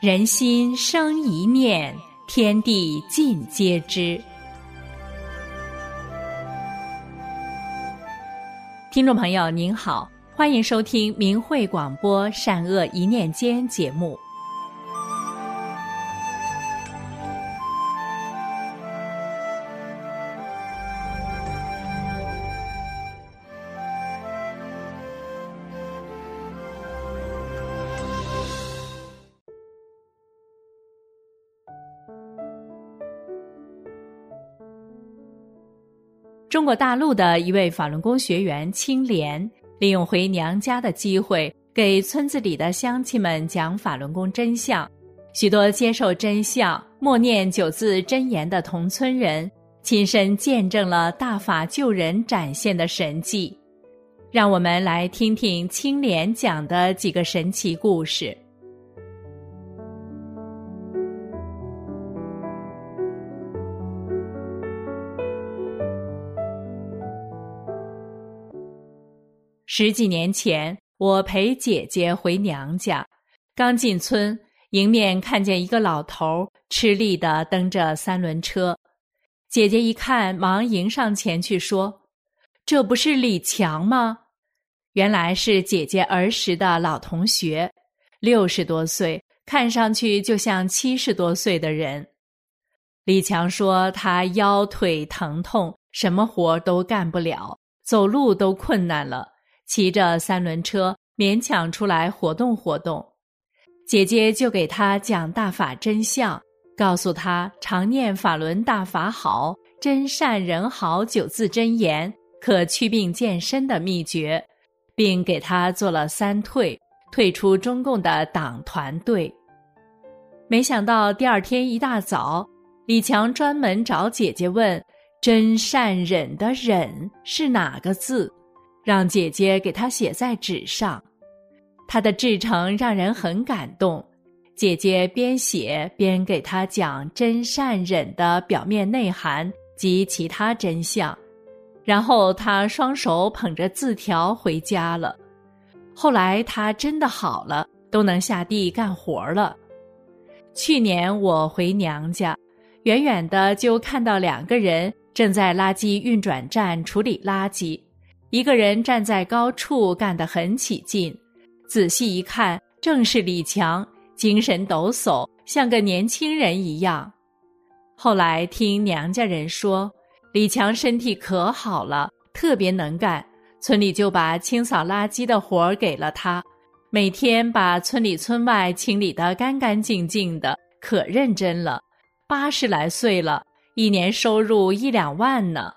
人心生一念，天地尽皆知。听众朋友您好，欢迎收听明慧广播善恶一念间节目。中国大陆的一位法轮功学员青莲，利用回娘家的机会，给村子里的乡亲们讲法轮功真相。许多接受真相、默念九字真言的同村人，亲身见证了大法救人展现的神迹。让我们来听听青莲讲的几个神奇故事。十几年前，我陪姐姐回娘家，刚进村，迎面看见一个老头吃力地蹬着三轮车。姐姐一看，忙迎上前去说：“这不是李强吗？”原来是姐姐儿时的老同学，60多岁，看上去就像70多岁的人。李强说他腰腿疼痛，什么活都干不了，走路都困难了，骑着三轮车勉强出来活动活动。姐姐就给他讲大法真相，告诉他常念法轮大法好，真善人好九字真言可祛病健身的秘诀，并给他做了3退，退出中共的党团队。没想到第二天一大早，李强专门找姐姐问真善忍的忍是哪个字，让姐姐给他写在纸上。他的至诚让人很感动，姐姐边写边给他讲真善忍的表面内涵及其他真相，然后他双手捧着字条回家了。后来他真的好了，都能下地干活了。去年我回娘家，远远的就看到2个人正在垃圾运转站处理垃圾，一个人站在高处干得很起劲，仔细一看正是李强，精神抖擞，像个年轻人一样。后来听娘家人说，李强身体可好了，特别能干，村里就把清扫垃圾的活儿给了他，每天把村里村外清理得干干净净的，可认真了，80来岁了，一年收入1-2万呢。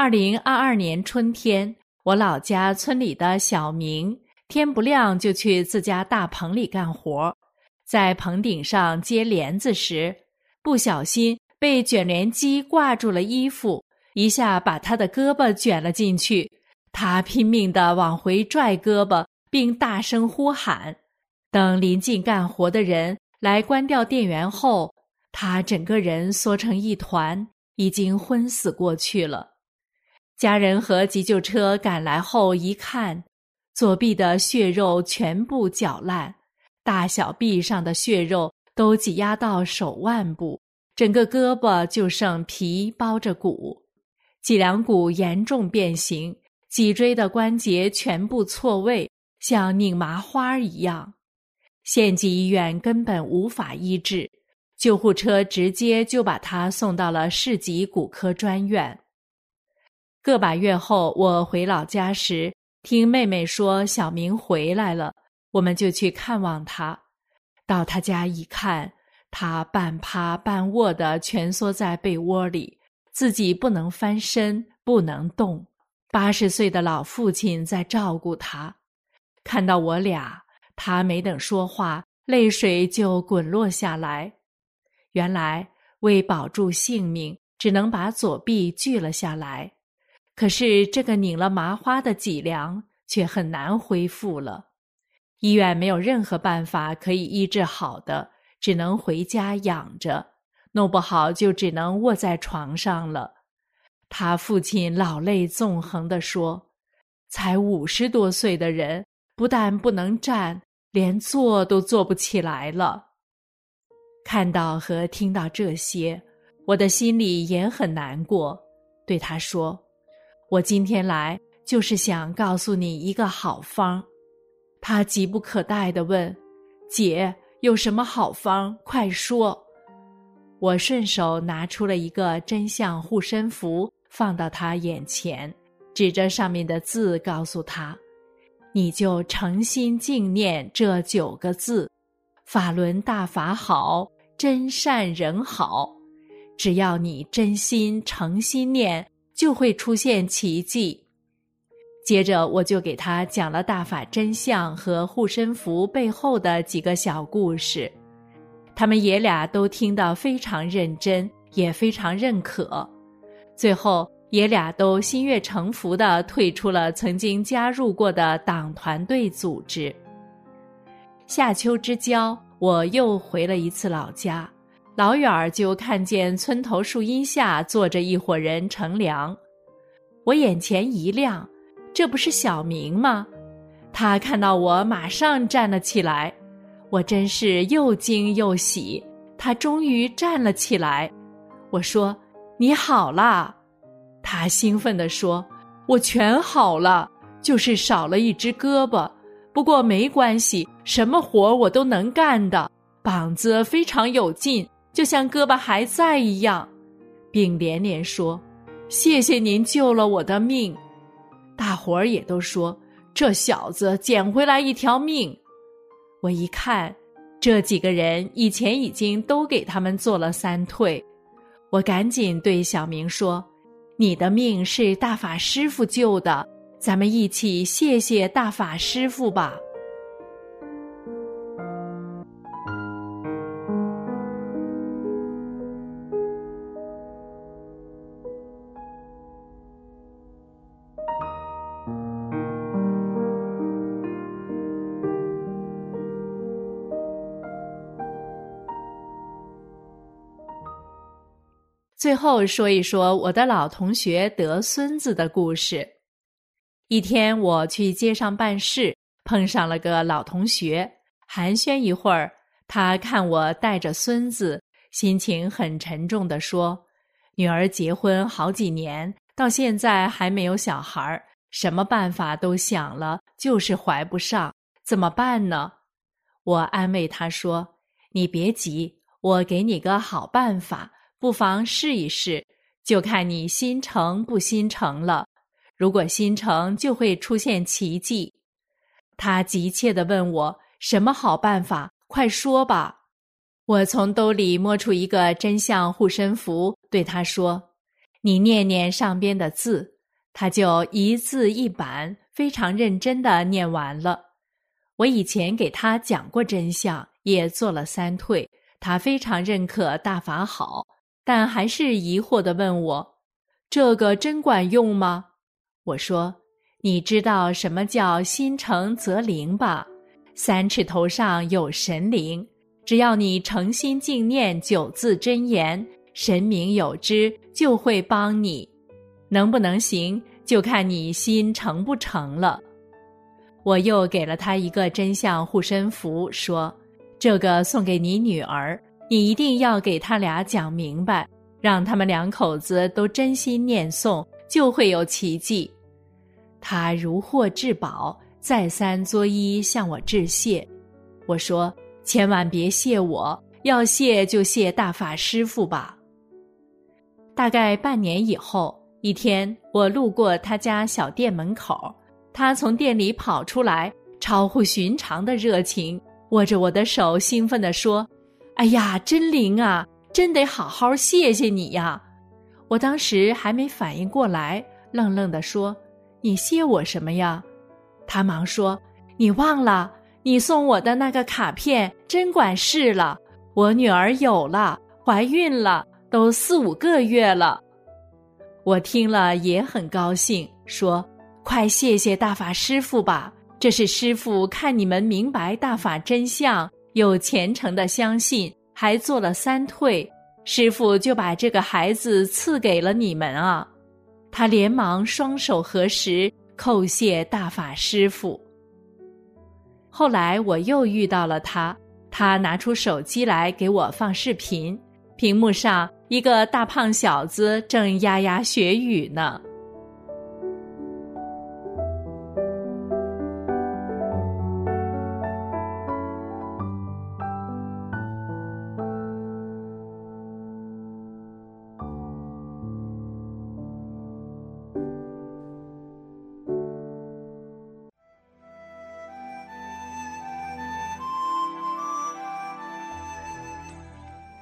2022年春天，我老家村里的小明，天不亮就去自家大棚里干活，在棚顶上接帘子时，不小心被卷帘机挂住了衣服，一下把他的胳膊卷了进去，他拼命地往回拽胳膊，并大声呼喊。等临近干活的人来关掉电源后，他整个人缩成一团，已经昏死过去了。家人和急救车赶来后一看，左臂的血肉全部绞烂，大小臂上的血肉都挤压到手腕部，整个胳膊就剩皮包着骨，脊梁骨严重变形，脊椎的关节全部错位，像拧麻花一样。县级医院根本无法医治，救护车直接就把他送到了市级骨科专院。个把月后，我回老家时，听妹妹说小明回来了，我们就去看望他。到他家一看，他半趴半卧地蜷缩在被窝里，自己不能翻身，不能动。80岁的老父亲在照顾他。看到我俩，他没等说话，泪水就滚落下来。原来为保住性命，只能把左臂锯了下来。可是这个拧了麻花的脊梁却很难恢复了，医院没有任何办法可以医治好的，只能回家养着，弄不好就只能卧在床上了。他父亲老泪纵横地说，才50多岁的人，不但不能站，连坐都坐不起来了。看到和听到这些，我的心里也很难过，对他说，我今天来就是想告诉你一个好方。他急不可待地问，姐，有什么好方，快说。我顺手拿出了一个真相护身符，放到他眼前，指着上面的字告诉他，你就诚心静念这9个字，法轮大法好，真善人好。只要你真心诚心念，就会出现奇迹。接着我就给他讲了大法真相和护身符背后的几个小故事，他们爷俩都听得非常认真，也非常认可。最后爷俩都心悦诚服地退出了曾经加入过的党团队组织。夏秋之交，我又回了一次老家，老远就看见村头树荫下坐着一伙人乘凉。我眼前一亮，这不是小明吗？他看到我马上站了起来，我真是又惊又喜，他终于站了起来。我说，你好啦。他兴奋地说，我全好了，就是少了一只胳膊，不过没关系，什么活我都能干的，膀子非常有劲，就像胳膊还在一样。并连连说，谢谢您救了我的命。大伙儿也都说，这小子捡回来一条命。我一看，这几个人以前已经都给他们做了3退，我赶紧对小明说，你的命是大法师父救的，咱们一起谢谢大法师父吧。最后说一说我的老同学得孙子的故事。一天我去街上办事，碰上了个老同学，寒暄一会儿，他看我带着孙子，心情很沉重地说，女儿结婚好几年，到现在还没有小孩，什么办法都想了，就是怀不上，怎么办呢？我安慰他说，你别急，我给你个好办法，不妨试一试，就看你心诚不心诚了。如果心诚，就会出现奇迹。他急切地问我，什么好办法，快说吧。我从兜里摸出一个真相护身符，对他说，你念念上边的字。他就一字一板，非常认真地念完了。我以前给他讲过真相，也做了3退，他非常认可大法好，但还是疑惑地问我，这个真管用吗？我说，你知道什么叫心诚则灵吧？3尺头上有神灵，只要你诚心静念9字真言，神明有知就会帮你。能不能行，就看你心诚不诚了。我又给了他一个真相护身符，说，这个送给你女儿，你一定要给他俩讲明白，让他们2口子都真心念诵，就会有奇迹。他如获至宝，再三作揖向我致谢。我说，千万别谢我，要谢就谢大法师父吧。大概半年以后，一天我路过他家小店门口，他从店里跑出来，超乎寻常的热情，握着我的手兴奋地说，哎呀，真灵啊，真得好好谢谢你呀。我当时还没反应过来，愣愣地说，你谢我什么呀？他忙说，你忘了，你送我的那个卡片真管事了，我女儿有了，怀孕了，都4、5个月了。我听了也很高兴，说，快谢谢大法师父吧，这是师父看你们明白大法真相，又虔诚地相信，还做了三退，师父就把这个孩子赐给了你们啊。他连忙双手合十，叩谢大法师父。后来我又遇到了他，他拿出手机来给我放视频，屏幕上一个大胖小子正牙牙学语呢。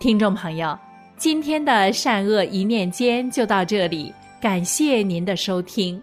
听众朋友，今天的善恶一念间就到这里，感谢您的收听。